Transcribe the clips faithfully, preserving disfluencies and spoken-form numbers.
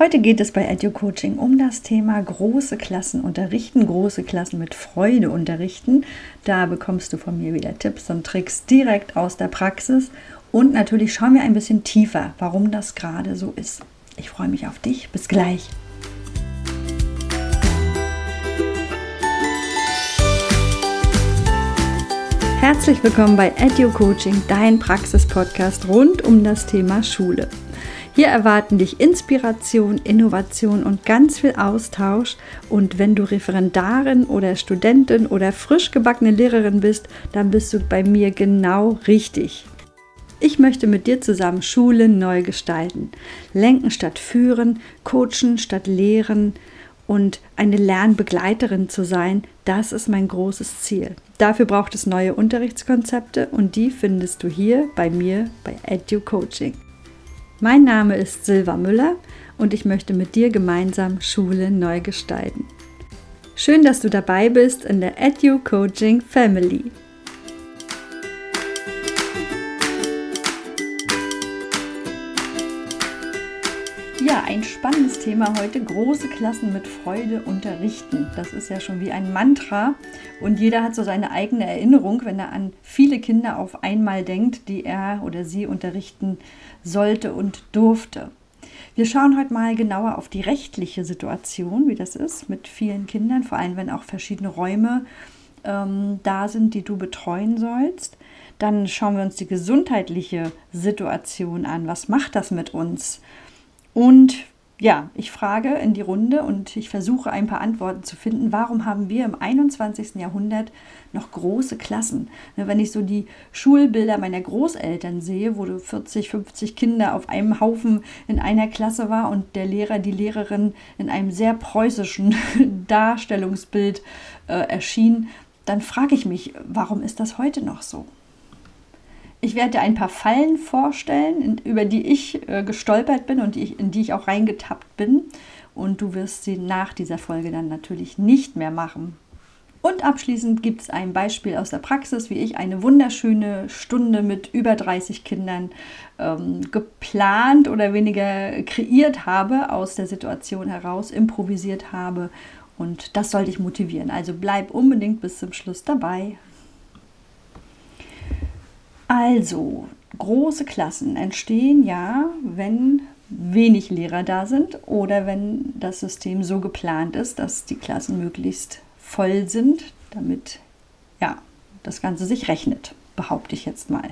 Heute geht es bei EduCoaching um das Thema große Klassen unterrichten, große Klassen mit Freude unterrichten. Da bekommst du von mir wieder Tipps und Tricks direkt aus der Praxis. Und natürlich schauen wir ein bisschen tiefer, warum das gerade so ist. Ich freue mich auf dich. Bis gleich. Herzlich willkommen bei EduCoaching, dein Praxis-Podcast rund um das Thema Schule. Hier erwarten dich Inspiration, Innovation und ganz viel Austausch. Und wenn du Referendarin oder Studentin oder frisch gebackene Lehrerin bist, dann bist du bei mir genau richtig. Ich möchte mit dir zusammen Schule neu gestalten. Lenken statt führen, coachen statt lehren und eine Lernbegleiterin zu sein, das ist mein großes Ziel. Dafür braucht es neue Unterrichtskonzepte und die findest du hier bei mir bei EduCoaching. Mein Name ist Silva Müller und ich möchte mit dir gemeinsam Schule neu gestalten. Schön, dass du dabei bist in der EduCoaching Family. Ja, ein spannendes Thema heute, große Klassen mit Freude unterrichten. Das ist ja schon wie ein Mantra und jeder hat so seine eigene Erinnerung, wenn er an viele Kinder auf einmal denkt, die er oder sie unterrichten sollte und durfte. Wir schauen heute mal genauer auf die rechtliche Situation, wie das ist mit vielen Kindern, vor allem wenn auch verschiedene Räume ähm, da sind, die du betreuen sollst. Dann schauen wir uns die gesundheitliche Situation an. Was macht das mit uns? Und ja, ich frage in die Runde und ich versuche ein paar Antworten zu finden. Warum haben wir im einundzwanzigsten Jahrhundert noch große Klassen? Wenn ich so die Schulbilder meiner Großeltern sehe, wo vierzig, fünfzig Kinder auf einem Haufen in einer Klasse war und der Lehrer, die Lehrerin in einem sehr preußischen Darstellungsbild äh, erschien, dann frage ich mich, warum ist das heute noch so? Ich werde dir ein paar Fallen vorstellen, über die ich äh, gestolpert bin und die ich, in die ich auch reingetappt bin. Und du wirst sie nach dieser Folge dann natürlich nicht mehr machen. Und abschließend gibt es ein Beispiel aus der Praxis, wie ich eine wunderschöne Stunde mit über dreißig Kindern ähm, geplant oder weniger kreiert habe, aus der Situation heraus improvisiert habe. Und das soll dich motivieren. Also bleib unbedingt bis zum Schluss dabei. Also, große Klassen entstehen ja, wenn wenig Lehrer da sind oder wenn das System so geplant ist, dass die Klassen möglichst voll sind, damit ja, das Ganze sich rechnet, behaupte ich jetzt mal.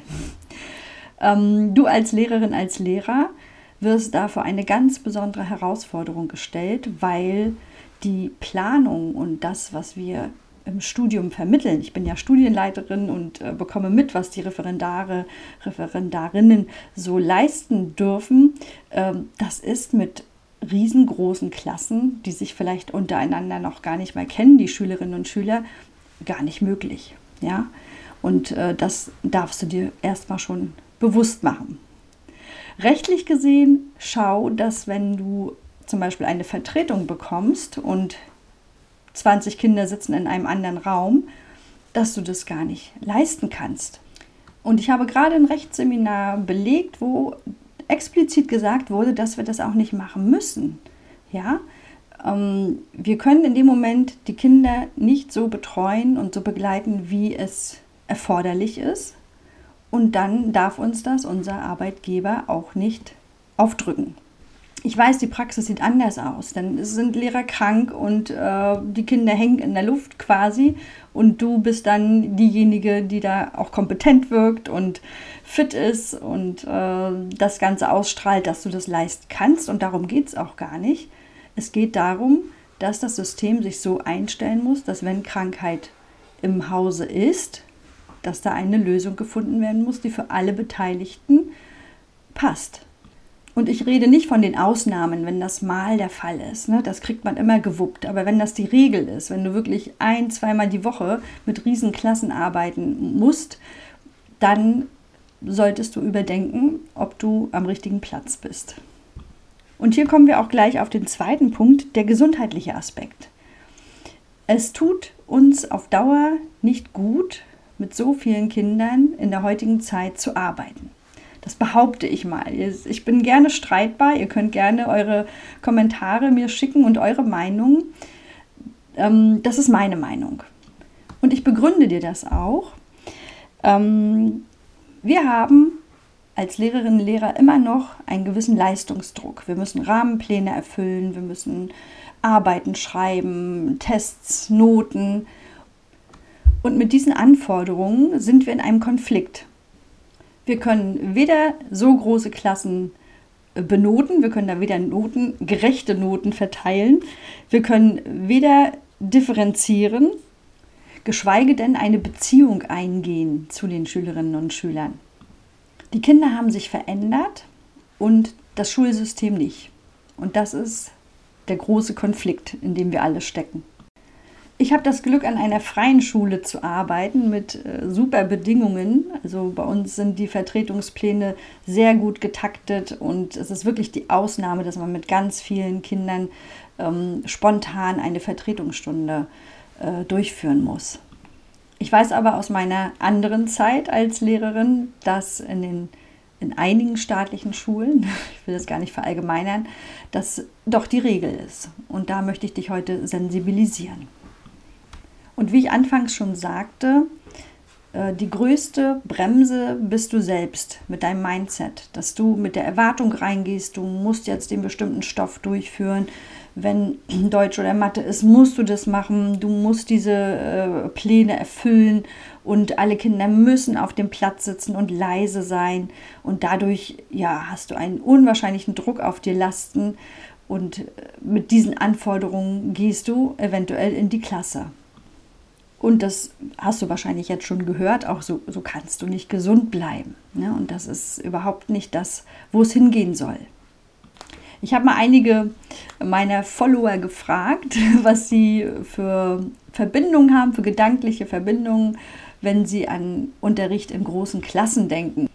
Ähm, du als Lehrerin, als Lehrer wirst da vor eine ganz besondere Herausforderung gestellt, weil die Planung und das, was wir im Studium vermitteln. Ich bin ja Studienleiterin und äh, bekomme mit, was die Referendare, Referendarinnen so leisten dürfen. Ähm, das ist mit riesengroßen Klassen, die sich vielleicht untereinander noch gar nicht mal kennen, die Schülerinnen und Schüler, gar nicht möglich. Ja? Und äh, das darfst du dir erstmal schon bewusst machen. Rechtlich gesehen, schau, dass wenn du zum Beispiel eine Vertretung bekommst und zwanzig Kinder sitzen in einem anderen Raum, dass du das gar nicht leisten kannst. Und ich habe gerade ein Rechtsseminar belegt, wo explizit gesagt wurde, dass wir das auch nicht machen müssen. Ja? Ähm, wir können in dem Moment die Kinder nicht so betreuen und so begleiten, wie es erforderlich ist. Und dann darf uns das unser Arbeitgeber auch nicht aufdrücken. Ich weiß, die Praxis sieht anders aus, dann sind Lehrer krank und äh, die Kinder hängen in der Luft quasi und du bist dann diejenige, die da auch kompetent wirkt und fit ist und äh, das Ganze ausstrahlt, dass du das leisten kannst und darum geht es auch gar nicht. Es geht darum, dass das System sich so einstellen muss, dass wenn Krankheit im Hause ist, dass da eine Lösung gefunden werden muss, die für alle Beteiligten passt. Und ich rede nicht von den Ausnahmen, wenn das mal der Fall ist. Ne? Das kriegt man immer gewuppt. Aber wenn das die Regel ist, wenn du wirklich ein-, zweimal die Woche mit Riesenklassen arbeiten musst, dann solltest du überdenken, ob du am richtigen Platz bist. Und hier kommen wir auch gleich auf den zweiten Punkt, der gesundheitliche Aspekt. Es tut uns auf Dauer nicht gut, mit so vielen Kindern in der heutigen Zeit zu arbeiten. Das behaupte ich mal. Ich bin gerne streitbar. Ihr könnt gerne eure Kommentare mir schicken und eure Meinung. Ähm, das ist meine Meinung. Und ich begründe dir das auch. Ähm, wir haben als Lehrerinnen und Lehrer immer noch einen gewissen Leistungsdruck. Wir müssen Rahmenpläne erfüllen, wir müssen Arbeiten schreiben, Tests, Noten. Und mit diesen Anforderungen sind wir in einem Konflikt. Wir können weder so große Klassen benoten, wir können da weder Noten, gerechte Noten verteilen, wir können weder differenzieren, geschweige denn eine Beziehung eingehen zu den Schülerinnen und Schülern. Die Kinder haben sich verändert und das Schulsystem nicht. Und das ist der große Konflikt, in dem wir alle stecken. Ich habe das Glück, an einer freien Schule zu arbeiten mit äh, super Bedingungen. Also bei uns sind die Vertretungspläne sehr gut getaktet und es ist wirklich die Ausnahme, dass man mit ganz vielen Kindern ähm, spontan eine Vertretungsstunde äh, durchführen muss. Ich weiß aber aus meiner anderen Zeit als Lehrerin, dass in, den, in einigen staatlichen Schulen, ich will das gar nicht verallgemeinern, das doch die Regel ist. Und da möchte ich dich heute sensibilisieren. Und wie ich anfangs schon sagte, die größte Bremse bist du selbst mit deinem Mindset, dass du mit der Erwartung reingehst, du musst jetzt den bestimmten Stoff durchführen, wenn Deutsch oder Mathe ist, musst du das machen, du musst diese Pläne erfüllen und alle Kinder müssen auf dem Platz sitzen und leise sein und dadurch ja, hast du einen unwahrscheinlichen Druck auf dir lasten und mit diesen Anforderungen gehst du eventuell in die Klasse. Und das hast du wahrscheinlich jetzt schon gehört, auch so, so kannst du nicht gesund bleiben. Ne? Und das ist überhaupt nicht das, wo es hingehen soll. Ich habe mal einige meiner Follower gefragt, was sie für Verbindungen haben, für gedankliche Verbindungen, wenn sie an Unterricht in großen Klassen denken.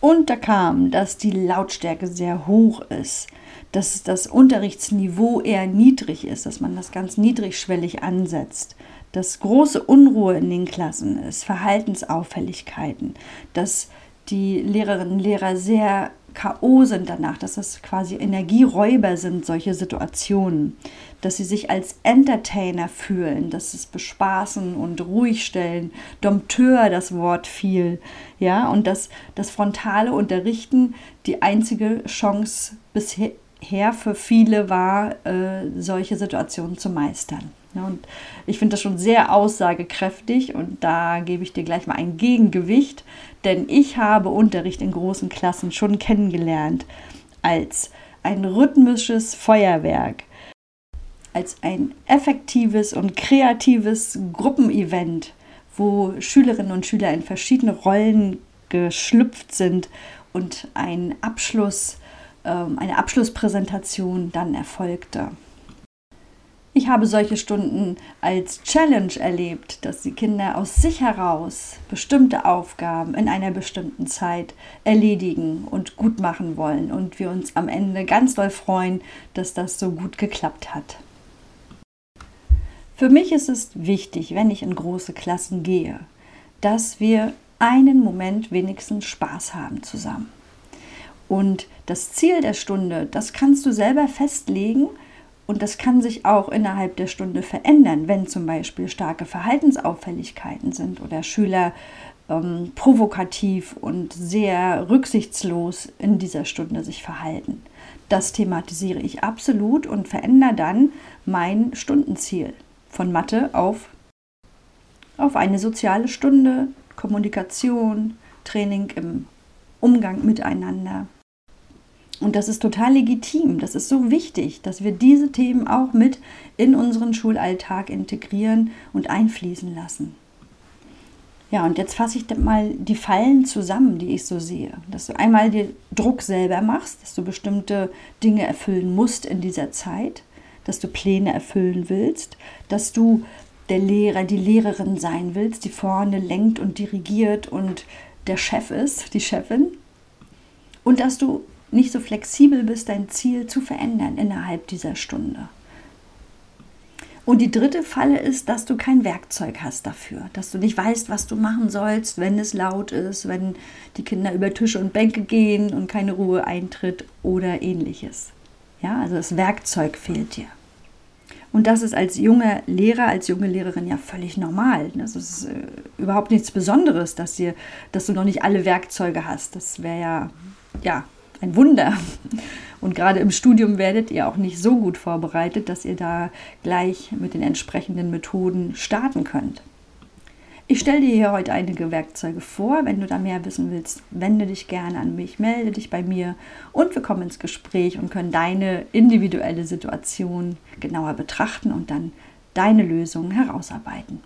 Und da kam, dass die Lautstärke sehr hoch ist, dass das Unterrichtsniveau eher niedrig ist, dass man das ganz niedrigschwellig ansetzt, dass große Unruhe in den Klassen ist, Verhaltensauffälligkeiten, dass die Lehrerinnen und Lehrer sehr K O sind danach, dass das quasi Energieräuber sind, solche Situationen, dass sie sich als Entertainer fühlen, dass es bespaßen und ruhig stellen, Dompteur das Wort fiel, ja, und dass das frontale Unterrichten die einzige Chance bisher für viele war, äh, solche Situationen zu meistern. Ja, und ich finde das schon sehr aussagekräftig und da gebe ich dir gleich mal ein Gegengewicht, denn ich habe Unterricht in großen Klassen schon kennengelernt als ein rhythmisches Feuerwerk, als ein effektives und kreatives Gruppenevent, wo Schülerinnen und Schüler in verschiedene Rollen geschlüpft sind und ein Abschluss, eine Abschlusspräsentation dann erfolgte. Ich habe solche Stunden als Challenge erlebt, dass die Kinder aus sich heraus bestimmte Aufgaben in einer bestimmten Zeit erledigen und gut machen wollen und wir uns am Ende ganz doll freuen, dass das so gut geklappt hat. Für mich ist es wichtig, wenn ich in große Klassen gehe, dass wir einen Moment wenigstens Spaß haben zusammen. Und das Ziel der Stunde, das kannst du selber festlegen. Und das kann sich auch innerhalb der Stunde verändern, wenn zum Beispiel starke Verhaltensauffälligkeiten sind oder Schüler ähm, provokativ und sehr rücksichtslos in dieser Stunde sich verhalten. Das thematisiere ich absolut und verändere dann mein Stundenziel von Mathe auf, auf eine soziale Stunde, Kommunikation, Training im Umgang miteinander. Und das ist total legitim, das ist so wichtig, dass wir diese Themen auch mit in unseren Schulalltag integrieren und einfließen lassen. Ja, und jetzt fasse ich mal die Fallen zusammen, die ich so sehe. Dass du einmal den Druck selber machst, dass du bestimmte Dinge erfüllen musst in dieser Zeit, dass du Pläne erfüllen willst, dass du der Lehrer, die Lehrerin sein willst, die vorne lenkt und dirigiert und der Chef ist, die Chefin. Und dass du nicht so flexibel bist, dein Ziel zu verändern innerhalb dieser Stunde. Und die dritte Falle ist, dass du kein Werkzeug hast dafür, dass du nicht weißt, was du machen sollst, wenn es laut ist, wenn die Kinder über Tische und Bänke gehen und keine Ruhe eintritt oder ähnliches. Ja, also das Werkzeug fehlt dir. Und das ist als junger Lehrer, als junge Lehrerin ja völlig normal. Das ist äh, überhaupt nichts Besonderes, dass, dir, dass du noch nicht alle Werkzeuge hast. Das wäre ja, ja ein Wunder. Und gerade im Studium werdet ihr auch nicht so gut vorbereitet, dass ihr da gleich mit den entsprechenden Methoden starten könnt. Ich stelle dir hier heute einige Werkzeuge vor. Wenn du da mehr wissen willst, wende dich gerne an mich, melde dich bei mir und wir kommen ins Gespräch und können deine individuelle Situation genauer betrachten und dann deine Lösungen herausarbeiten.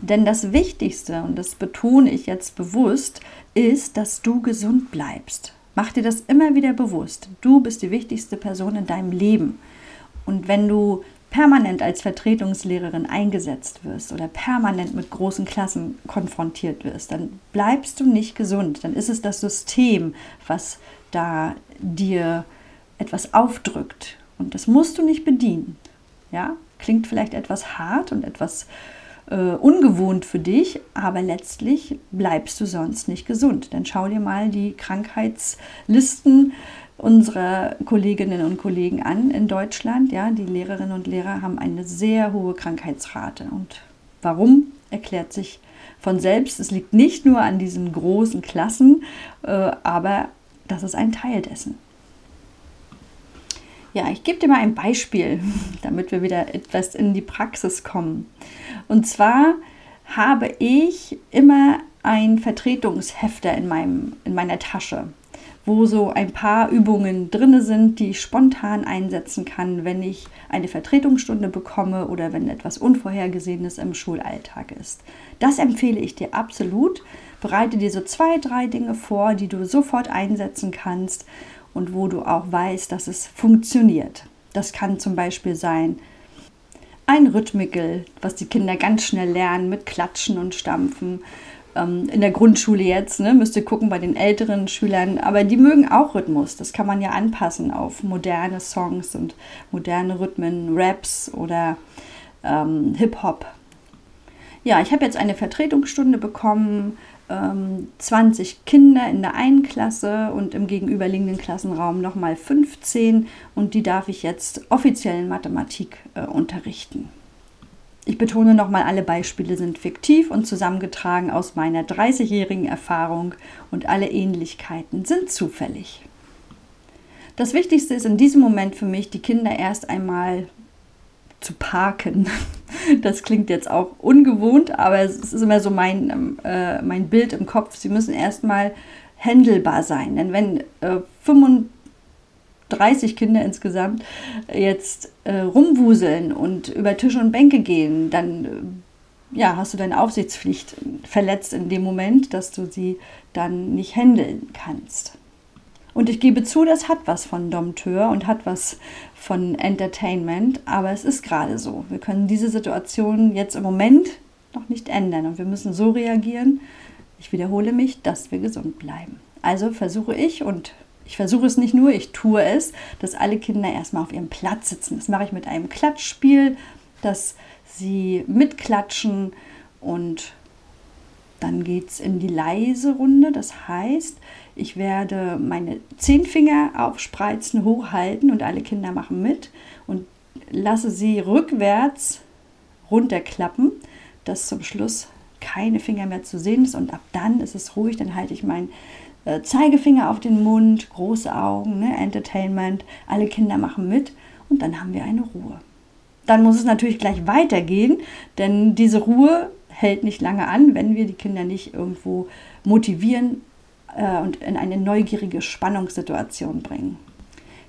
Denn das Wichtigste, und das betone ich jetzt bewusst, ist, dass du gesund bleibst. Mach dir das immer wieder bewusst. Du bist die wichtigste Person in deinem Leben. Und wenn du permanent als Vertretungslehrerin eingesetzt wirst oder permanent mit großen Klassen konfrontiert wirst, dann bleibst du nicht gesund. Dann ist es das System, was da dir etwas aufdrückt. Und das musst du nicht bedienen. Ja? Klingt vielleicht etwas hart und etwas äh, ungewohnt für dich, aber letztlich bleibst du sonst nicht gesund. Dann schau dir mal die Krankheitslisten unsere Kolleginnen und Kollegen an in Deutschland. Ja, die Lehrerinnen und Lehrer haben eine sehr hohe Krankheitsrate. Und warum, erklärt sich von selbst. Es liegt nicht nur an diesen großen Klassen, äh, aber das ist ein Teil dessen. Ja, ich gebe dir mal ein Beispiel, damit wir wieder etwas in die Praxis kommen. Und zwar habe ich immer ein Vertretungshefter in, meinem, in meiner Tasche, wo so ein paar Übungen drin sind, die ich spontan einsetzen kann, wenn ich eine Vertretungsstunde bekomme oder wenn etwas Unvorhergesehenes im Schulalltag ist. Das empfehle ich dir absolut. Bereite dir so zwei, drei Dinge vor, die du sofort einsetzen kannst und wo du auch weißt, dass es funktioniert. Das kann zum Beispiel sein ein Rhythmikel, was die Kinder ganz schnell lernen mit Klatschen und Stampfen. In der Grundschule jetzt, ne, müsst ihr gucken bei den älteren Schülern, aber die mögen auch Rhythmus. Das kann man ja anpassen auf moderne Songs und moderne Rhythmen, Raps oder ähm, Hip-Hop. Ja, ich habe jetzt eine Vertretungsstunde bekommen, ähm, zwanzig Kinder in der einen Klasse und im gegenüberliegenden Klassenraum nochmal fünfzehn und die darf ich jetzt offiziell in Mathematik äh, unterrichten. Ich betone nochmal, alle Beispiele sind fiktiv und zusammengetragen aus meiner dreißigjährigen Erfahrung und alle Ähnlichkeiten sind zufällig. Das Wichtigste ist in diesem Moment für mich, die Kinder erst einmal zu parken. Das klingt jetzt auch ungewohnt, aber es ist immer so mein, äh, mein Bild im Kopf. Sie müssen erstmal handelbar sein, denn wenn äh, fünfunddreißig Kinder insgesamt jetzt äh, rumwuseln und über Tische und Bänke gehen, dann ja, hast du deine Aufsichtspflicht verletzt in dem Moment, dass du sie dann nicht handeln kannst. Und ich gebe zu, das hat was von Dompteur und hat was von Entertainment, aber es ist gerade so. Wir können diese Situation jetzt im Moment noch nicht ändern und wir müssen so reagieren, ich wiederhole mich, dass wir gesund bleiben. Also versuche ich und Ich versuche es nicht nur, ich tue es, dass alle Kinder erstmal auf ihrem Platz sitzen. Das mache ich mit einem Klatschspiel, dass sie mitklatschen und dann geht es in die leise Runde. Das heißt, ich werde meine Zehnfinger aufspreizen, hochhalten und alle Kinder machen mit und lasse sie rückwärts runterklappen, dass zum Schluss keine Finger mehr zu sehen ist und ab dann ist es ruhig, dann halte ich meinen Zeigefinger auf den Mund, große Augen, ne, Entertainment, alle Kinder machen mit und dann haben wir eine Ruhe. Dann muss es natürlich gleich weitergehen, denn diese Ruhe hält nicht lange an, wenn wir die Kinder nicht irgendwo motivieren äh, und in eine neugierige Spannungssituation bringen.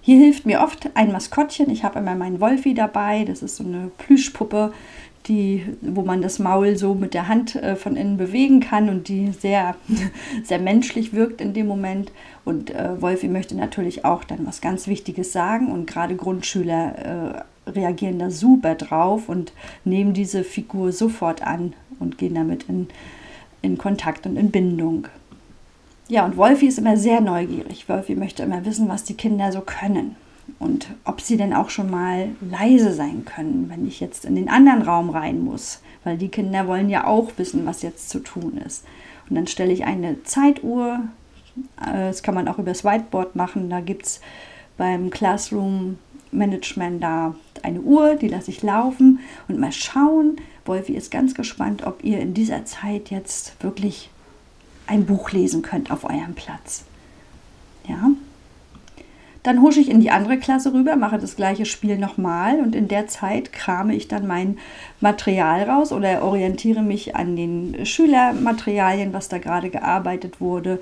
Hier hilft mir oft ein Maskottchen, ich habe immer meinen Wolfi dabei, das ist so eine Plüschpuppe, die, wo man das Maul so mit der Hand äh, von innen bewegen kann und die sehr, sehr menschlich wirkt in dem Moment. Und äh, Wolfi möchte natürlich auch dann was ganz Wichtiges sagen und gerade Grundschüler äh, reagieren da super drauf und nehmen diese Figur sofort an und gehen damit in, in Kontakt und in Bindung. Ja, und Wolfi ist immer sehr neugierig. Wolfi möchte immer wissen, was die Kinder so können. und ob sie denn auch schon mal leise sein können, wenn ich jetzt in den anderen Raum rein muss, weil die Kinder wollen ja auch wissen, was jetzt zu tun ist. Und dann stelle ich eine Zeituhr, das kann man auch übers Whiteboard machen, da gibt es beim Classroom Management da eine Uhr, die lasse ich laufen und mal schauen. Wolfi ist ganz gespannt, ob ihr in dieser Zeit jetzt wirklich ein Buch lesen könnt auf eurem Platz. Ja. Dann husche ich in die andere Klasse rüber, mache das gleiche Spiel nochmal und in der Zeit krame ich dann mein Material raus oder orientiere mich an den Schülermaterialien, was da gerade gearbeitet wurde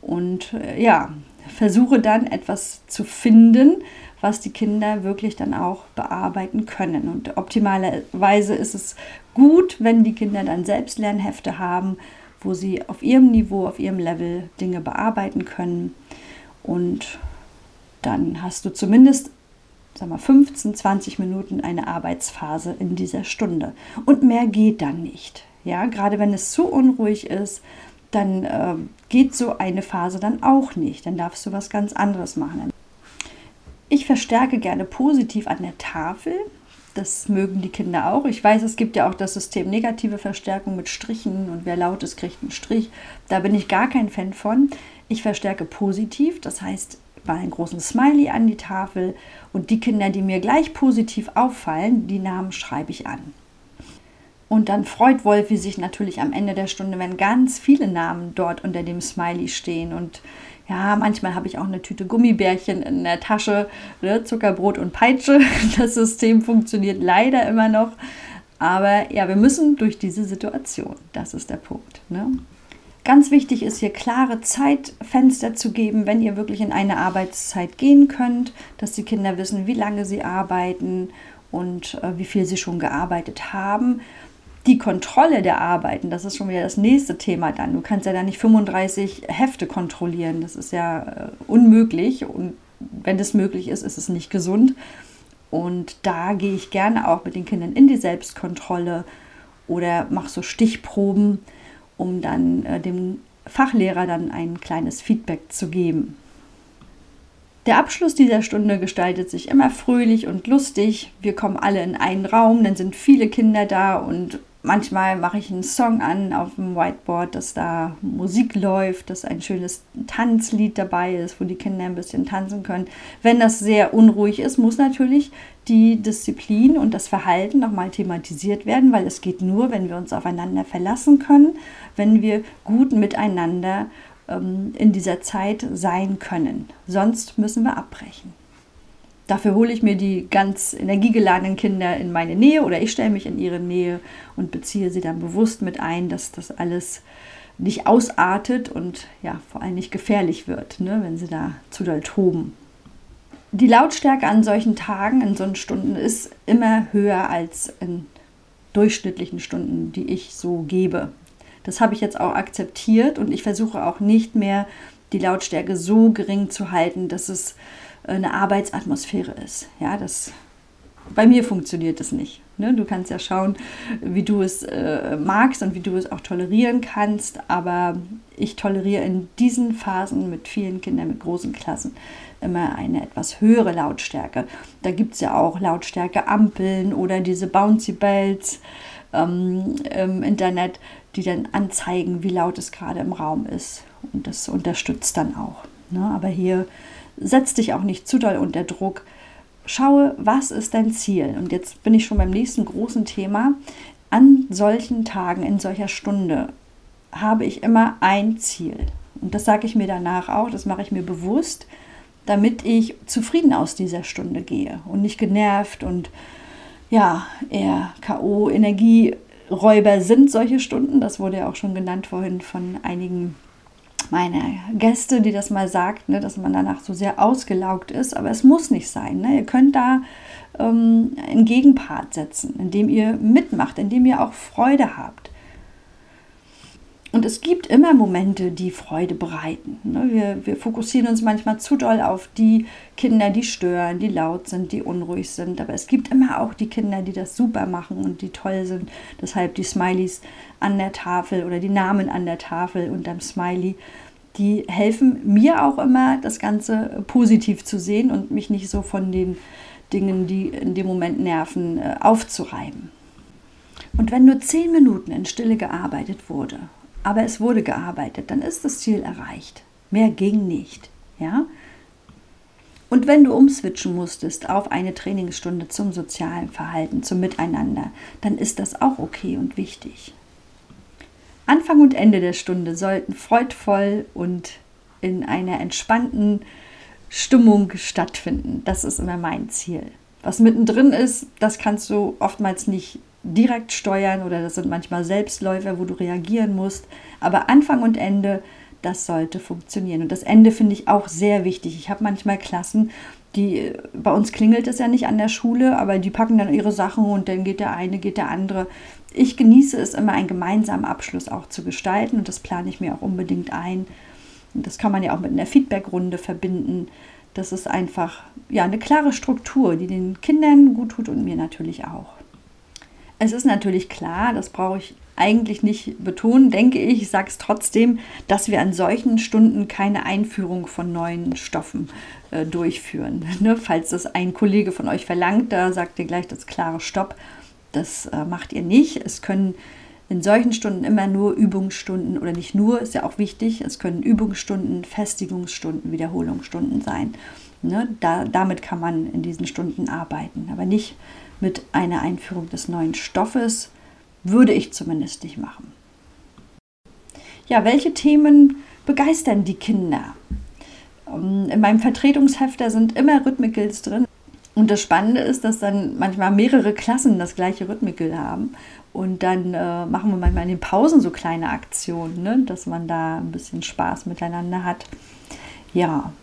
und ja, versuche dann etwas zu finden, was die Kinder wirklich dann auch bearbeiten können. Und optimalerweise ist es gut, wenn die Kinder dann Selbstlernhefte haben, wo sie auf ihrem Niveau, auf ihrem Level Dinge bearbeiten können und dann hast du zumindest sag mal, fünfzehn, zwanzig Minuten eine Arbeitsphase in dieser Stunde. Und mehr geht dann nicht. Ja, gerade wenn es zu unruhig ist, dann äh, geht so eine Phase dann auch nicht. Dann darfst du was ganz anderes machen. Ich verstärke gerne positiv an der Tafel. Das mögen die Kinder auch. Ich weiß, es gibt ja auch das System negative Verstärkung mit Strichen und wer laut ist, kriegt einen Strich. Da bin ich gar kein Fan von. Ich verstärke positiv, das heißt, mal einen großen Smiley an die Tafel und die Kinder, die mir gleich positiv auffallen, die Namen schreibe ich an. Und dann freut Wolfi sich natürlich am Ende der Stunde, wenn ganz viele Namen dort unter dem Smiley stehen. Und ja, manchmal habe ich auch eine Tüte Gummibärchen in der Tasche, ne? Zuckerbrot und Peitsche. Das System funktioniert leider immer noch. Aber ja, wir müssen durch diese Situation. Das ist der Punkt, ne? Ganz wichtig ist hier klare Zeitfenster zu geben, wenn ihr wirklich in eine Arbeitszeit gehen könnt, dass die Kinder wissen, wie lange sie arbeiten und äh, wie viel sie schon gearbeitet haben. Die Kontrolle der Arbeiten, das ist schon wieder das nächste Thema dann. Du kannst ja da nicht fünfunddreißig Hefte kontrollieren, das ist ja äh, unmöglich und wenn das möglich ist, ist es nicht gesund. Und da gehe ich gerne auch mit den Kindern in die Selbstkontrolle oder mache so Stichproben, um dann äh, dem Fachlehrer dann ein kleines Feedback zu geben. Der Abschluss dieser Stunde gestaltet sich immer fröhlich und lustig. Wir kommen alle in einen Raum, dann sind viele Kinder da und manchmal mache ich einen Song an auf dem Whiteboard, dass da Musik läuft, dass ein schönes Tanzlied dabei ist, wo die Kinder ein bisschen tanzen können. Wenn das sehr unruhig ist, muss natürlich die Disziplin und das Verhalten nochmal thematisiert werden, weil es geht nur, wenn wir uns aufeinander verlassen können, wenn wir gut miteinander ähm, in dieser Zeit sein können. Sonst müssen wir abbrechen. Dafür hole ich mir die ganz energiegeladenen Kinder in meine Nähe oder ich stelle mich in ihre Nähe und beziehe sie dann bewusst mit ein, dass das alles nicht ausartet und ja, vor allem nicht gefährlich wird, ne, wenn sie da zu doll toben. Die Lautstärke an solchen Tagen, in solchen Stunden, ist immer höher als in durchschnittlichen Stunden, die ich so gebe. Das habe ich jetzt auch akzeptiert und ich versuche auch nicht mehr, die Lautstärke so gering zu halten, dass es eine Arbeitsatmosphäre ist. Ja, das, bei mir funktioniert das nicht. Ne? Du kannst ja schauen, wie du es äh, magst und wie du es auch tolerieren kannst, aber ich toleriere in diesen Phasen mit vielen Kindern, mit großen Klassen, immer eine etwas höhere Lautstärke. Da gibt es ja auch Lautstärkeampeln oder diese Bouncy Bells ähm, im Internet, die dann anzeigen, wie laut es gerade im Raum ist. Und das unterstützt dann auch. Ne? Aber hier setz dich auch nicht zu doll unter Druck. Schaue, was ist dein Ziel? Und jetzt bin ich schon beim nächsten großen Thema. An solchen Tagen, in solcher Stunde, habe ich immer ein Ziel. Und das sage ich mir danach auch, das mache ich mir bewusst, damit ich zufrieden aus dieser Stunde gehe und nicht genervt und ja, eher K O Energieräuber sind solche Stunden. Das wurde ja auch schon genannt vorhin von einigen meine Gäste, die das mal sagt, ne, dass man danach so sehr ausgelaugt ist, aber es muss nicht sein. Ne? Ihr könnt da ähm, einen Gegenpart setzen, indem ihr mitmacht, indem ihr auch Freude habt. Und es gibt immer Momente, die Freude bereiten. Ne? Wir, wir fokussieren uns manchmal zu doll auf die Kinder, die stören, die laut sind, die unruhig sind. Aber es gibt immer auch die Kinder, die das super machen und die toll sind. Deshalb die Smileys an der Tafel oder die Namen an der Tafel unterm Smiley. die helfen mir auch immer, das Ganze positiv zu sehen und mich nicht so von den Dingen, die in dem Moment nerven, aufzureiben. Und wenn nur zehn Minuten in Stille gearbeitet wurde, aber es wurde gearbeitet, dann ist das Ziel erreicht. Mehr ging nicht, ja? Und wenn du umswitchen musstest auf eine Trainingsstunde zum sozialen Verhalten, zum Miteinander, dann ist das auch okay und wichtig. Anfang und Ende der Stunde sollten freudvoll und in einer entspannten Stimmung stattfinden. Das ist immer mein Ziel. Was mittendrin ist, das kannst du oftmals nicht direkt steuern oder das sind manchmal Selbstläufer, wo du reagieren musst. Aber Anfang und Ende, das sollte funktionieren. Und das Ende finde ich auch sehr wichtig. Ich habe manchmal Klassen, die, bei uns klingelt es ja nicht an der Schule, aber die packen dann ihre Sachen und dann geht der eine, geht der andere. Ich genieße es immer, einen gemeinsamen Abschluss auch zu gestalten und das plane ich mir auch unbedingt ein. Und das kann man ja auch mit einer Feedbackrunde verbinden. Das ist einfach ja, eine klare Struktur, die den Kindern gut tut und mir natürlich auch. Es ist natürlich klar, das brauche ich eigentlich nicht betonen, denke ich, ich sage es trotzdem, dass wir an solchen Stunden keine Einführung von neuen Stoffen äh, durchführen. Ne? Falls das ein Kollege von euch verlangt, da sagt ihr gleich das klare Stopp, das äh, macht ihr nicht. Es können in solchen Stunden immer nur Übungsstunden oder nicht nur, ist ja auch wichtig, es können Übungsstunden, Festigungsstunden, Wiederholungsstunden sein. Ne? Da, damit kann man in diesen Stunden arbeiten, aber nicht mit einer Einführung des neuen Stoffes, würde ich zumindest nicht machen. Ja, welche Themen begeistern die Kinder? In meinem Vertretungshefter sind immer Rhythmicals drin. Und das Spannende ist, dass dann manchmal mehrere Klassen das gleiche Rhythmical haben. Und dann äh, machen wir manchmal in den Pausen so kleine Aktionen, ne? Dass man da ein bisschen Spaß miteinander hat. Ja.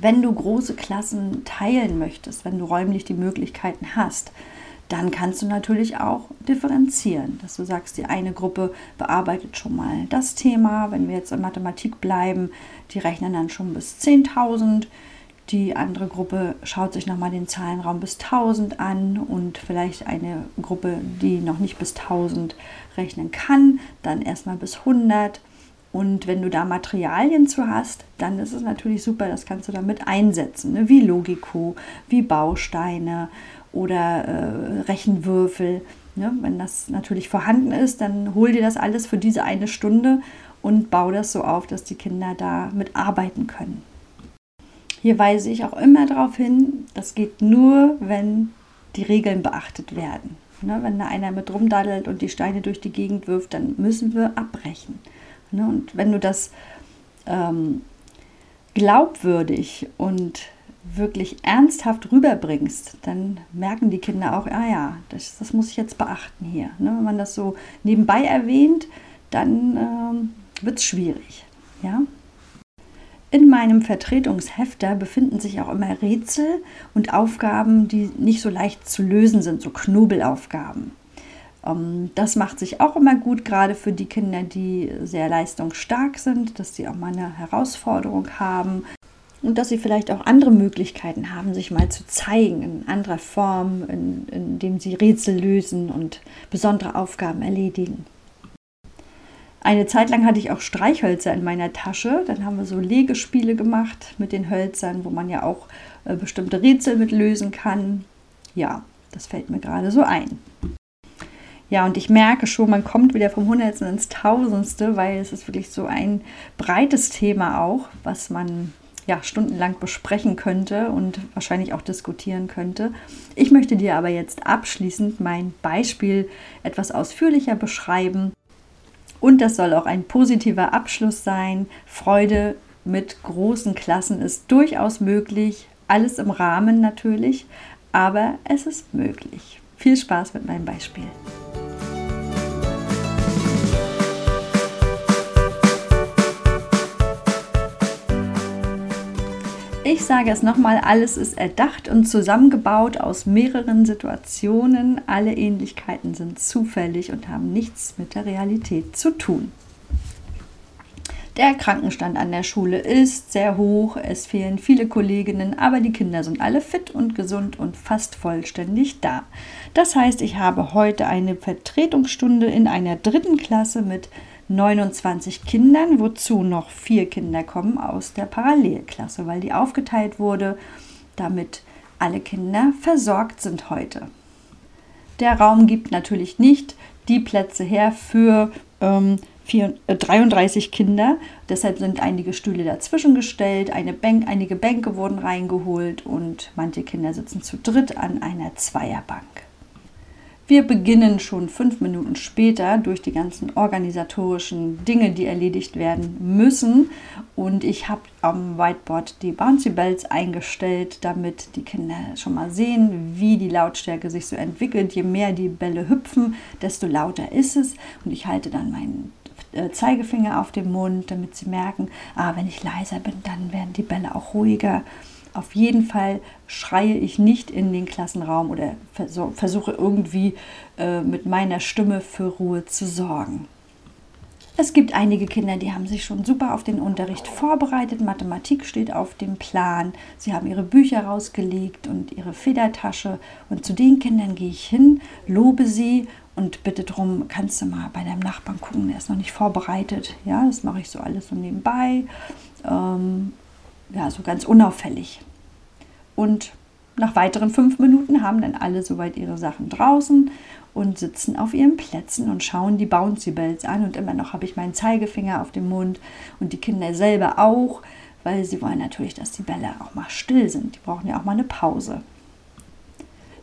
Wenn du große Klassen teilen möchtest, wenn du räumlich die Möglichkeiten hast, dann kannst du natürlich auch differenzieren, dass du sagst, die eine Gruppe bearbeitet schon mal das Thema. Wenn wir jetzt in Mathematik bleiben, die rechnen dann schon bis zehntausend. Die andere Gruppe schaut sich nochmal den Zahlenraum bis tausend an und vielleicht eine Gruppe, die noch nicht bis tausend rechnen kann, dann erstmal bis hundert. Und wenn du da Materialien zu hast, dann ist es natürlich super, das kannst du damit einsetzen, ne? Wie Logico, wie Bausteine oder äh, Rechenwürfel. Ne? Wenn das natürlich vorhanden ist, dann hol dir das alles für diese eine Stunde und bau das so auf, dass die Kinder da mitarbeiten können. Hier weise ich auch immer darauf hin, das geht nur, wenn die Regeln beachtet werden. Ne? Wenn da einer mit rumdaddelt und die Steine durch die Gegend wirft, dann müssen wir abbrechen. Und wenn du das ähm, glaubwürdig und wirklich ernsthaft rüberbringst, dann merken die Kinder auch, ah ja, das, das muss ich jetzt beachten hier. Ne? Wenn man das so nebenbei erwähnt, dann ähm, wird es schwierig. Ja? In meinem Vertretungshefter befinden sich auch immer Rätsel und Aufgaben, die nicht so leicht zu lösen sind, so Knobelaufgaben. Das macht sich auch immer gut, gerade für die Kinder, die sehr leistungsstark sind, dass sie auch mal eine Herausforderung haben und dass sie vielleicht auch andere Möglichkeiten haben, sich mal zu zeigen in anderer Form, in, indem sie Rätsel lösen und besondere Aufgaben erledigen. Eine Zeit lang hatte ich auch Streichhölzer in meiner Tasche, dann haben wir so Legespiele gemacht mit den Hölzern, wo man ja auch bestimmte Rätsel mit lösen kann. Ja, das fällt mir gerade so ein. Ja, und ich merke schon, man kommt wieder vom Hundertsten ins Tausendste, weil es ist wirklich so ein breites Thema auch, was man ja stundenlang besprechen könnte und wahrscheinlich auch diskutieren könnte. Ich möchte dir aber jetzt abschließend mein Beispiel etwas ausführlicher beschreiben. Und das soll auch ein positiver Abschluss sein. Freude mit großen Klassen ist durchaus möglich. Alles im Rahmen natürlich, aber es ist möglich. Viel Spaß mit meinem Beispiel. Ich sage es nochmal, alles ist erdacht und zusammengebaut aus mehreren Situationen. Alle Ähnlichkeiten sind zufällig und haben nichts mit der Realität zu tun. Der Krankenstand an der Schule ist sehr hoch, es fehlen viele Kolleginnen, aber die Kinder sind alle fit und gesund und fast vollständig da. Das heißt, ich habe heute eine Vertretungsstunde in einer dritten Klasse mit neunundzwanzig Kindern, wozu noch vier Kinder kommen aus der Parallelklasse, weil die aufgeteilt wurde, damit alle Kinder versorgt sind heute. Der Raum gibt natürlich nicht die Plätze her für ähm, dreiunddreißig Kinder. Deshalb sind einige Stühle dazwischen gestellt, eine Bank, einige Bänke wurden reingeholt und manche Kinder sitzen zu dritt an einer Zweierbank. Wir beginnen schon fünf Minuten später durch die ganzen organisatorischen Dinge, die erledigt werden müssen. Und ich habe am Whiteboard die Bouncy Bells eingestellt, damit die Kinder schon mal sehen, wie die Lautstärke sich so entwickelt. Je mehr die Bälle hüpfen, desto lauter ist es. Und ich halte dann meinen Zeigefinger auf den Mund, damit sie merken, ah, wenn ich leiser bin, dann werden die Bälle auch ruhiger. Auf jeden Fall schreie ich nicht in den Klassenraum oder versuche irgendwie äh, mit meiner Stimme für Ruhe zu sorgen. Es gibt einige Kinder, die haben sich schon super auf den Unterricht vorbereitet. Mathematik steht auf dem Plan. Sie haben ihre Bücher rausgelegt und ihre Federtasche. Und zu den Kindern gehe ich hin, lobe sie und bitte drum, kannst du mal bei deinem Nachbarn gucken, der ist noch nicht vorbereitet. Ja, das mache ich so alles so nebenbei. Ähm, Ja, so ganz unauffällig. Und nach weiteren fünf Minuten haben dann alle soweit ihre Sachen draußen und sitzen auf ihren Plätzen und schauen die Bouncy Bells an. Und immer noch habe ich meinen Zeigefinger auf dem Mund und die Kinder selber auch, weil sie wollen natürlich, dass die Bälle auch mal still sind. Die brauchen ja auch mal eine Pause.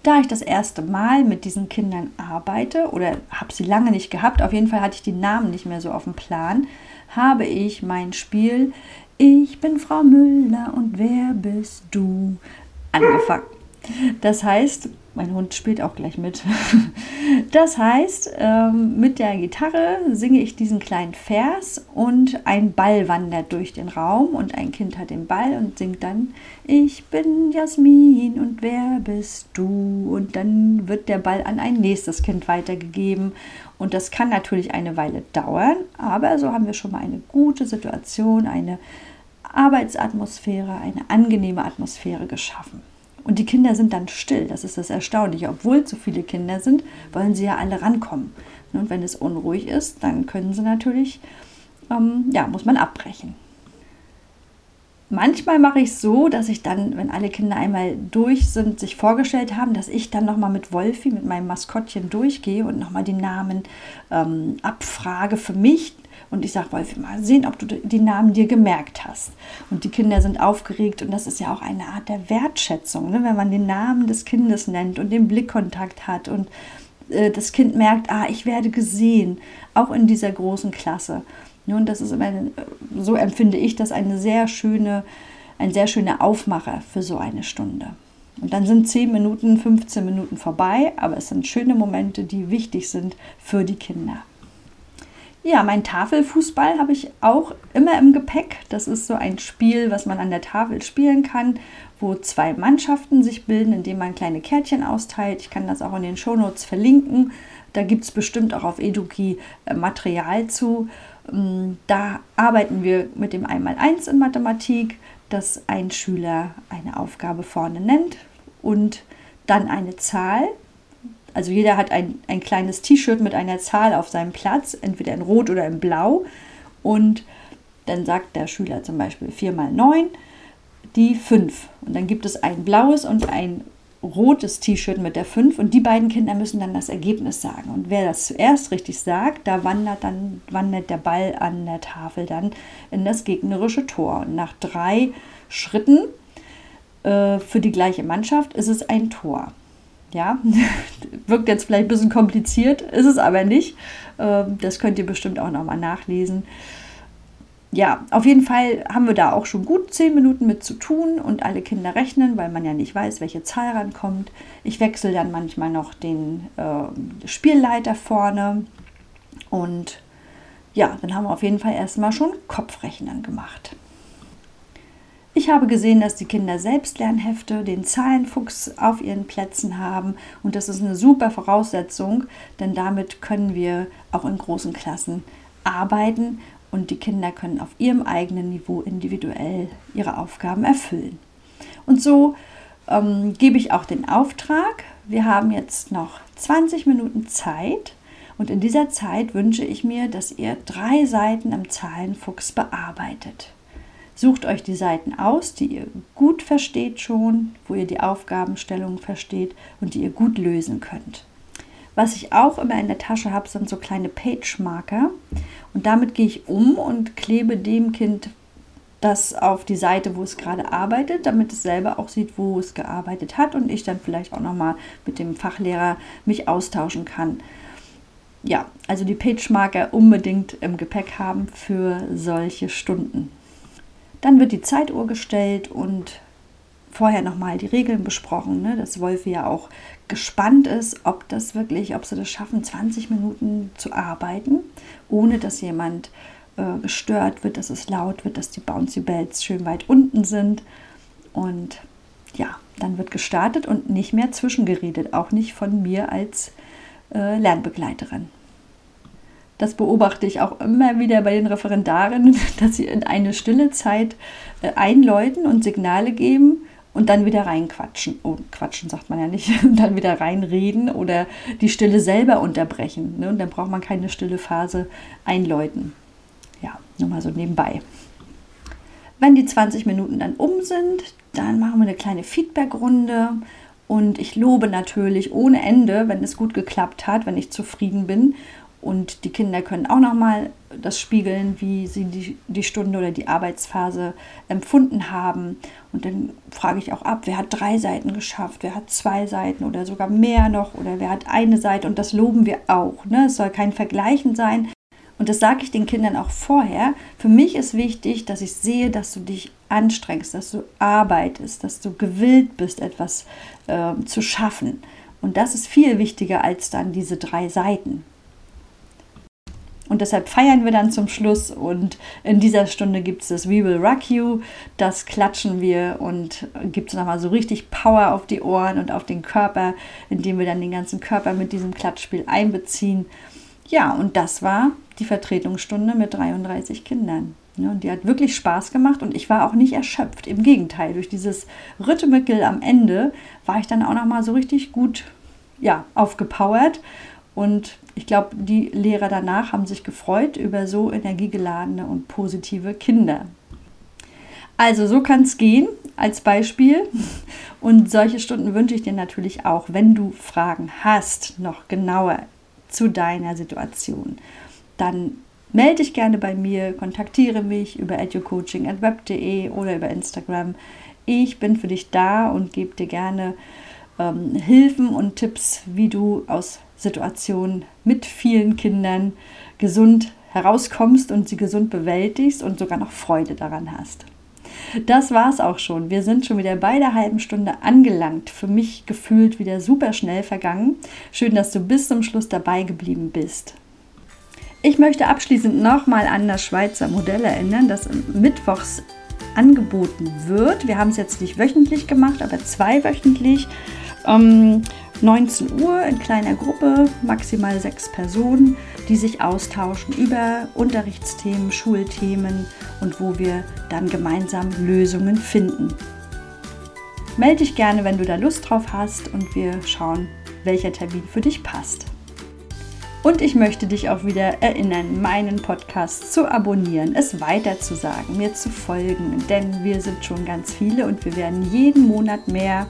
Da ich das erste Mal mit diesen Kindern arbeite oder habe sie lange nicht gehabt, auf jeden Fall hatte ich die Namen nicht mehr so auf dem Plan, habe ich mein Spiel Ich bin Frau Müller und wer bist du? Angefangen. Das heißt, mein Hund spielt auch gleich mit. Das heißt, mit der Gitarre singe ich diesen kleinen Vers und ein Ball wandert durch den Raum und ein Kind hat den Ball und singt dann Ich bin Jasmin und wer bist du? Und dann wird der Ball an ein nächstes Kind weitergegeben. Und das kann natürlich eine Weile dauern, aber so haben wir schon mal eine gute Situation, eine Arbeitsatmosphäre, eine angenehme Atmosphäre geschaffen. Und die Kinder sind dann still, das ist das Erstaunliche. Obwohl so viele Kinder sind, wollen sie ja alle rankommen. Und wenn es unruhig ist, dann können sie natürlich, ähm, ja, muss man abbrechen. Manchmal mache ich es so, dass ich dann, wenn alle Kinder einmal durch sind, sich vorgestellt haben, dass ich dann nochmal mit Wolfi, mit meinem Maskottchen, durchgehe und nochmal die Namen ähm, abfrage für mich. Und ich sage, Wolfi, mal sehen, ob du die Namen dir gemerkt hast. Und die Kinder sind aufgeregt und das ist ja auch eine Art der Wertschätzung, ne? Wenn man den Namen des Kindes nennt und den Blickkontakt hat und äh, das Kind merkt, ah, ich werde gesehen, auch in dieser großen Klasse. Nun, das ist immer, so empfinde ich das, eine sehr schöne, ein sehr schöner Aufmacher für so eine Stunde. Und dann sind zehn Minuten, fünfzehn Minuten vorbei, aber es sind schöne Momente, die wichtig sind für die Kinder. Ja, mein Tafelfußball habe ich auch immer im Gepäck. Das ist so ein Spiel, was man an der Tafel spielen kann, wo zwei Mannschaften sich bilden, indem man kleine Kärtchen austeilt. Ich kann das auch in den Shownotes verlinken. Da gibt es bestimmt auch auf Eduki Material zu. Da arbeiten wir mit dem eins mal eins in Mathematik, dass ein Schüler eine Aufgabe vorne nennt und dann eine Zahl. Also jeder hat ein, ein kleines T-Shirt mit einer Zahl auf seinem Platz, entweder in Rot oder in Blau. Und dann sagt der Schüler zum Beispiel vier mal neun, die fünf. Und dann gibt es ein blaues und ein rotes T-Shirt mit der fünf. Und die beiden Kinder müssen dann das Ergebnis sagen. Und wer das zuerst richtig sagt, da wandert, dann, wandert der Ball an der Tafel dann in das gegnerische Tor. Und nach drei Schritten äh, für die gleiche Mannschaft ist es ein Tor. Ja, wirkt jetzt vielleicht ein bisschen kompliziert, ist es aber nicht. Das könnt ihr bestimmt auch nochmal nachlesen. Ja, auf jeden Fall haben wir da auch schon gut zehn Minuten mit zu tun und alle Kinder rechnen, weil man ja nicht weiß, welche Zahl rankommt. Ich wechsle dann manchmal noch den äh, Spielleiter vorne. Und ja, dann haben wir auf jeden Fall erstmal schon Kopfrechnen gemacht. Ich habe gesehen, dass die Kinder Selbstlernhefte, den Zahlenfuchs auf ihren Plätzen haben und das ist eine super Voraussetzung, denn damit können wir auch in großen Klassen arbeiten und die Kinder können auf ihrem eigenen Niveau individuell ihre Aufgaben erfüllen. Und so ähm, gebe ich auch den Auftrag, wir haben jetzt noch zwanzig Minuten Zeit. Und in dieser Zeit wünsche ich mir, dass ihr drei Seiten am Zahlenfuchs bearbeitet. Sucht euch die Seiten aus, die ihr gut versteht schon, wo ihr die Aufgabenstellung versteht und die ihr gut lösen könnt. Was ich auch immer in der Tasche habe, sind so kleine Page-Marker. Und damit gehe ich um und klebe dem Kind das auf die Seite, wo es gerade arbeitet, damit es selber auch sieht, wo es gearbeitet hat und ich dann vielleicht auch nochmal mit dem Fachlehrer mich austauschen kann. Ja, also die Page-Marker unbedingt im Gepäck haben für solche Stunden. Dann wird die Zeituhr gestellt und vorher nochmal die Regeln besprochen, ne? Dass Wolfi ja auch gespannt ist, ob das wirklich, ob sie das schaffen, zwanzig Minuten zu arbeiten, ohne dass jemand äh, gestört wird, dass es laut wird, dass die Bouncy Bells schön weit unten sind. Und ja, dann wird gestartet und nicht mehr zwischengeredet, auch nicht von mir als äh, Lernbegleiterin. Das beobachte ich auch immer wieder bei den Referendarinnen, dass sie in eine stille Zeit einläuten und Signale geben und dann wieder reinquatschen. Oh, quatschen sagt man ja nicht. Und dann wieder reinreden oder die Stille selber unterbrechen. Ne? Und dann braucht man keine stille Phase einläuten. Ja, nur mal so nebenbei. Wenn die zwanzig Minuten dann um sind, dann machen wir eine kleine Feedbackrunde. Und ich lobe natürlich ohne Ende, wenn es gut geklappt hat, wenn ich zufrieden bin. Und die Kinder können auch nochmal das spiegeln, wie sie die, die Stunde oder die Arbeitsphase empfunden haben. Und dann frage ich auch ab, wer hat drei Seiten geschafft, wer hat zwei Seiten oder sogar mehr noch oder wer hat eine Seite. Und das loben wir auch. Ne? Es soll kein Vergleichen sein. Und das sage ich den Kindern auch vorher. Für mich ist wichtig, dass ich sehe, dass du dich anstrengst, dass du arbeitest, dass du gewillt bist, etwas äh, zu schaffen. Und das ist viel wichtiger als dann diese drei Seiten. Und deshalb feiern wir dann zum Schluss und in dieser Stunde gibt es das We Will Rock You, das klatschen wir und gibt es nochmal so richtig Power auf die Ohren und auf den Körper, indem wir dann den ganzen Körper mit diesem Klatschspiel einbeziehen. Ja, und das war die Vertretungsstunde mit dreiunddreißig Kindern. Und die hat wirklich Spaß gemacht und ich war auch nicht erschöpft. Im Gegenteil, durch dieses Rhythmical am Ende war ich dann auch nochmal so richtig gut, ja, aufgepowert. Und ich glaube, die Lehrer danach haben sich gefreut über so energiegeladene und positive Kinder. Also so kann es gehen als Beispiel. Und solche Stunden wünsche ich dir natürlich auch, wenn du Fragen hast, noch genauer zu deiner Situation. Dann melde dich gerne bei mir, kontaktiere mich über educoaching at web punkt de oder über Instagram. Ich bin für dich da und gebe dir gerne ähm, Hilfen und Tipps, wie du aus Situationen mit vielen Kindern gesund herauskommst und sie gesund bewältigst und sogar noch Freude daran hast. Das war's auch schon. Wir sind schon wieder bei der halben Stunde angelangt. Für mich gefühlt wieder super schnell vergangen. Schön, dass du bis zum Schluss dabei geblieben bist. Ich möchte abschließend nochmal an das Schweizer Modell erinnern, das mittwochs angeboten wird. Wir haben es jetzt nicht wöchentlich gemacht, aber zweiwöchentlich. Ähm, neunzehn Uhr in kleiner Gruppe, maximal sechs Personen, die sich austauschen über Unterrichtsthemen, Schulthemen und wo wir dann gemeinsam Lösungen finden. Melde dich gerne, wenn du da Lust drauf hast und wir schauen, welcher Termin für dich passt. Und ich möchte dich auch wieder erinnern, meinen Podcast zu abonnieren, es weiterzusagen, mir zu folgen, denn wir sind schon ganz viele und wir werden jeden Monat mehr.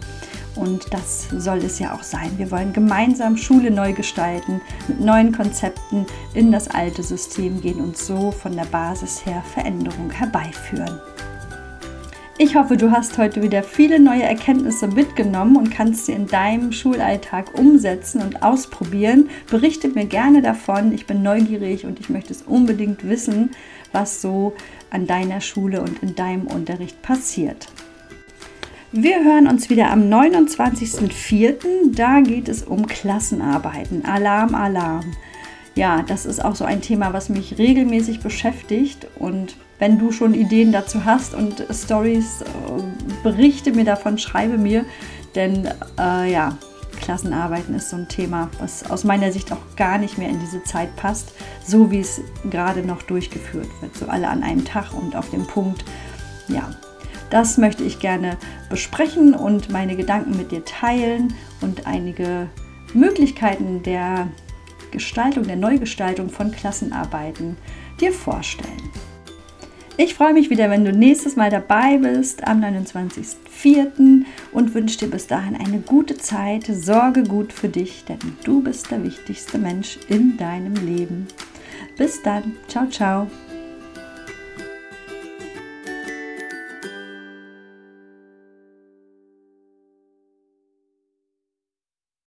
Und das soll es ja auch sein. Wir wollen gemeinsam Schule neu gestalten, mit neuen Konzepten in das alte System gehen und so von der Basis her Veränderung herbeiführen. Ich hoffe, du hast heute wieder viele neue Erkenntnisse mitgenommen und kannst sie in deinem Schulalltag umsetzen und ausprobieren. Berichte mir gerne davon. Ich bin neugierig und ich möchte es unbedingt wissen, was so an deiner Schule und in deinem Unterricht passiert. Wir hören uns wieder am neunundzwanzigsten vierten Da geht es um Klassenarbeiten. Alarm, Alarm. Ja, das ist auch so ein Thema, was mich regelmäßig beschäftigt. Und wenn du schon Ideen dazu hast und Storys, berichte mir davon, schreibe mir. Denn äh, ja, Klassenarbeiten ist so ein Thema, was aus meiner Sicht auch gar nicht mehr in diese Zeit passt. So wie es gerade noch durchgeführt wird. So alle an einem Tag und auf dem Punkt. Ja. Das möchte ich gerne besprechen und meine Gedanken mit dir teilen und einige Möglichkeiten der Gestaltung, der Neugestaltung von Klassenarbeiten dir vorstellen. Ich freue mich wieder, wenn du nächstes Mal dabei bist am neunundzwanzigsten vierten und wünsche dir bis dahin eine gute Zeit. Sorge gut für dich, denn du bist der wichtigste Mensch in deinem Leben. Bis dann. Ciao, ciao.